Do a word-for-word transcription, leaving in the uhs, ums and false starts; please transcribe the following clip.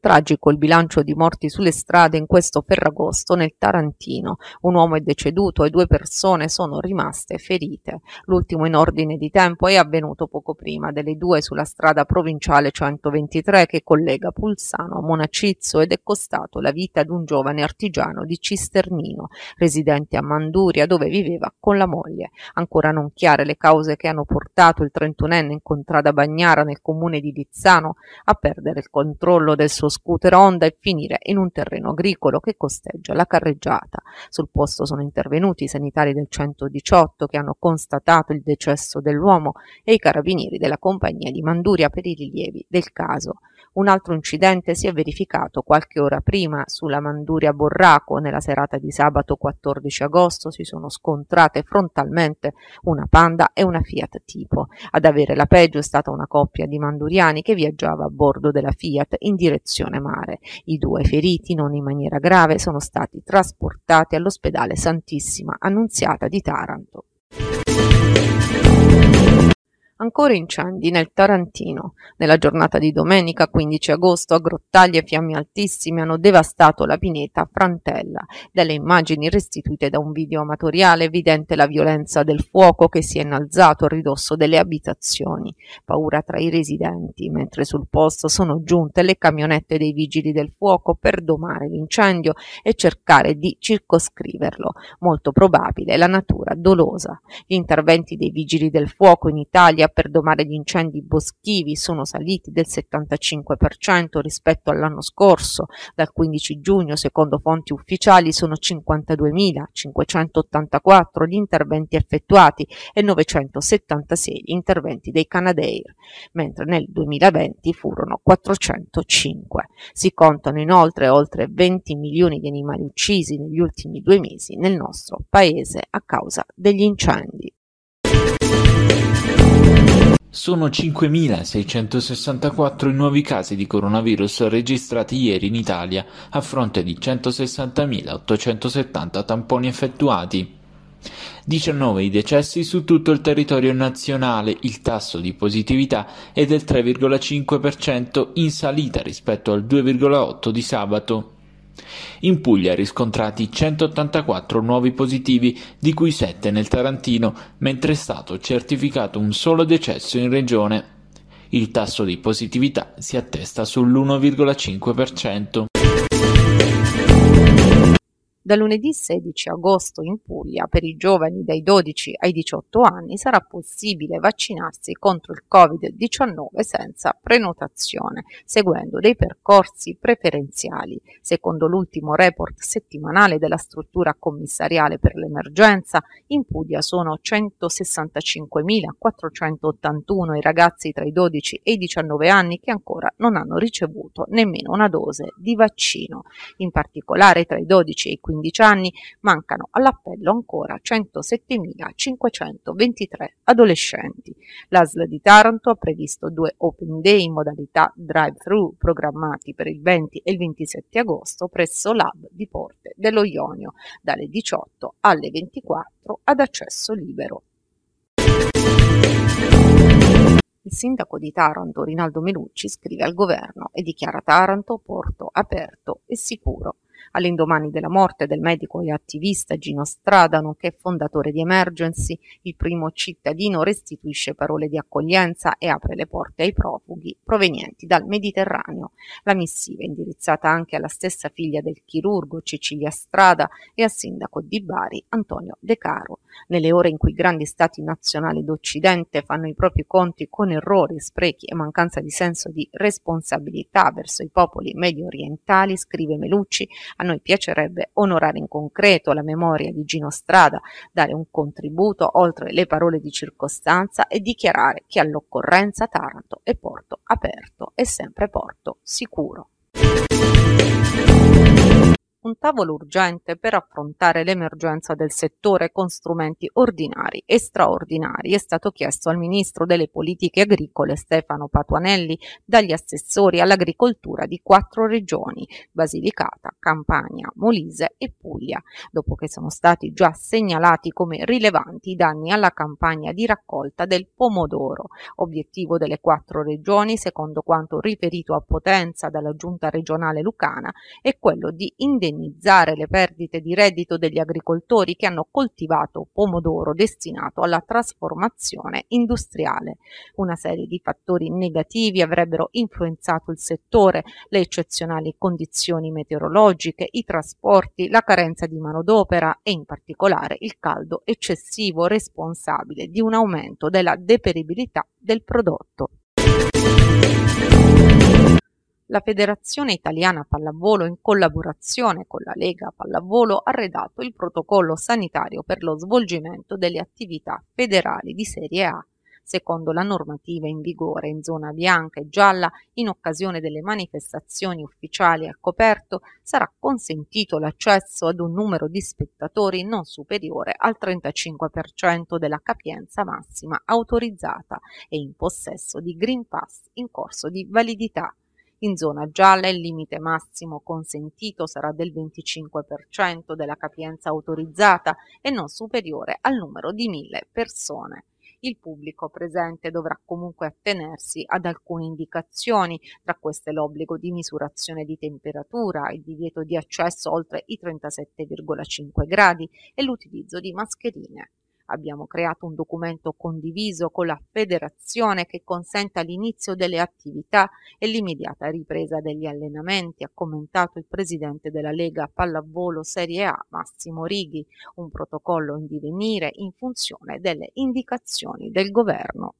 Tragico il bilancio di morti sulle strade in questo Ferragosto nel Tarantino. Un uomo è deceduto e due persone sono rimaste ferite. L'ultimo in ordine di tempo è avvenuto poco prima delle due sulla strada provinciale centoventitré che collega Pulsano a Monacizzo ed è costato la vita ad un giovane artigiano di Cisternino, residente a Manduria dove viveva con la moglie. Ancora non chiare le cause che hanno portato il trentunenne in contrada Bagnara nel comune di Lizzano a perdere il controllo del suo scooter Honda e finire in un terreno agricolo che costeggia la carreggiata. Sul posto sono intervenuti i sanitari del centodiciotto che hanno constatato il decesso dell'uomo e i carabinieri della compagnia di Manduria per i rilievi del caso. Un altro incidente si è verificato qualche ora prima sulla Manduria Borraco. Nella serata di sabato quattordici agosto si sono scontrate frontalmente una Panda e una Fiat Tipo. Ad avere la peggio è stata una coppia di manduriani che viaggiava a bordo della Fiat in direzione mare. I due feriti, non in maniera grave, sono stati trasportati all'ospedale Santissima Annunziata di Taranto. Ancora incendi nel Tarantino. Nella giornata di domenica quindici agosto a Grottaglie fiamme altissime hanno devastato la pineta Frantella. Dalle immagini restituite da un video amatoriale è evidente la violenza del fuoco che si è innalzato a ridosso delle abitazioni. Paura tra i residenti, mentre sul posto sono giunte le camionette dei vigili del fuoco per domare l'incendio e cercare di circoscriverlo. Molto probabile la natura dolosa. Gli interventi dei vigili del fuoco in Italia per domare gli incendi boschivi sono saliti del settantacinque per cento rispetto all'anno scorso. Dal quindici giugno, secondo fonti ufficiali, sono cinquantaduemilacinquecentottantaquattro gli interventi effettuati e novecentosettantasei gli interventi dei Canadair, mentre nel duemilaventi furono quattrocentocinque. Si contano inoltre oltre venti milioni di animali uccisi negli ultimi due mesi nel nostro paese a causa degli incendi. Sono cinquemilaseicentosessantaquattro i nuovi casi di coronavirus registrati ieri in Italia, a fronte di centosessantamilaottocentosettanta tamponi effettuati. diciannove i decessi su tutto il territorio nazionale, il tasso di positività è del tre virgola cinque per cento in salita rispetto al due virgola otto per cento di sabato. In Puglia riscontrati centottantaquattro nuovi positivi, di cui sette nel Tarantino, mentre è stato certificato un solo decesso in regione. Il tasso di positività si attesta sull'uno virgola cinque per cento. Da lunedì sedici agosto in Puglia per i giovani dai dodici ai diciotto anni sarà possibile vaccinarsi contro il Covid diciannove senza prenotazione, seguendo dei percorsi preferenziali. Secondo l'ultimo report settimanale della struttura commissariale per l'emergenza, in Puglia sono centosessantacinquemilaquattrocentottantuno i ragazzi tra i dodici e i diciannove anni che ancora non hanno ricevuto nemmeno una dose di vaccino. In particolare tra i dodici e i quindici anni mancano all'appello ancora centosettemilacinquecentoventitré adolescenti. L'A S L di Taranto ha previsto due open day in modalità drive-thru programmati per il venti e il ventisette agosto presso l'Hub di Porte dello Ionio dalle diciotto alle ventiquattro ad accesso libero. Il sindaco di Taranto Rinaldo Melucci scrive al governo e dichiara Taranto porto aperto e sicuro. All'indomani della morte del medico e attivista Gino Strada, nonché fondatore di Emergency, il primo cittadino restituisce parole di accoglienza e apre le porte ai profughi provenienti dal Mediterraneo. La missiva è indirizzata anche alla stessa figlia del chirurgo Cecilia Strada e al sindaco di Bari Antonio De Caro. Nelle ore in cui i grandi stati nazionali d'Occidente fanno i propri conti con errori, sprechi e mancanza di senso di responsabilità verso i popoli mediorientali, scrive Melucci, a noi piacerebbe onorare in concreto la memoria di Gino Strada, dare un contributo oltre le parole di circostanza e dichiarare che all'occorrenza Taranto è porto aperto e sempre porto sicuro. un tavolo urgente per affrontare l'emergenza del settore con strumenti ordinari e straordinari è stato chiesto al Ministro delle Politiche Agricole Stefano Patuanelli dagli assessori all'agricoltura di quattro regioni, Basilicata, Campania, Molise e Puglia, dopo che sono stati già segnalati come rilevanti i danni alla campagna di raccolta del pomodoro, obiettivo delle quattro regioni, secondo quanto riferito a Potenza dalla Giunta regionale lucana, è quello di indennizzare Indemnizzare le perdite di reddito degli agricoltori che hanno coltivato pomodoro destinato alla trasformazione industriale. Una serie di fattori negativi avrebbero influenzato il settore: le eccezionali condizioni meteorologiche, i trasporti, la carenza di manodopera e in particolare il caldo eccessivo, responsabile di un aumento della deperibilità del prodotto. La Federazione Italiana Pallavolo, in collaborazione con la Lega Pallavolo, ha redatto il protocollo sanitario per lo svolgimento delle attività federali di Serie A. Secondo la normativa in vigore in zona bianca e gialla, in occasione delle manifestazioni ufficiali al coperto sarà consentito l'accesso ad un numero di spettatori non superiore al trentacinque per cento della capienza massima autorizzata e in possesso di Green Pass in corso di validità. In zona gialla il limite massimo consentito sarà del venticinque per cento della capienza autorizzata e non superiore al numero di mille persone. Il pubblico presente dovrà comunque attenersi ad alcune indicazioni, tra queste l'obbligo di misurazione di temperatura, il divieto di accesso oltre i trentasette virgola cinque gradi e l'utilizzo di mascherine. Abbiamo creato un documento condiviso con la federazione che consenta l'inizio delle attività e l'immediata ripresa degli allenamenti, ha commentato il presidente della Lega Pallavolo Serie A Massimo Righi, un protocollo in divenire in funzione delle indicazioni del governo.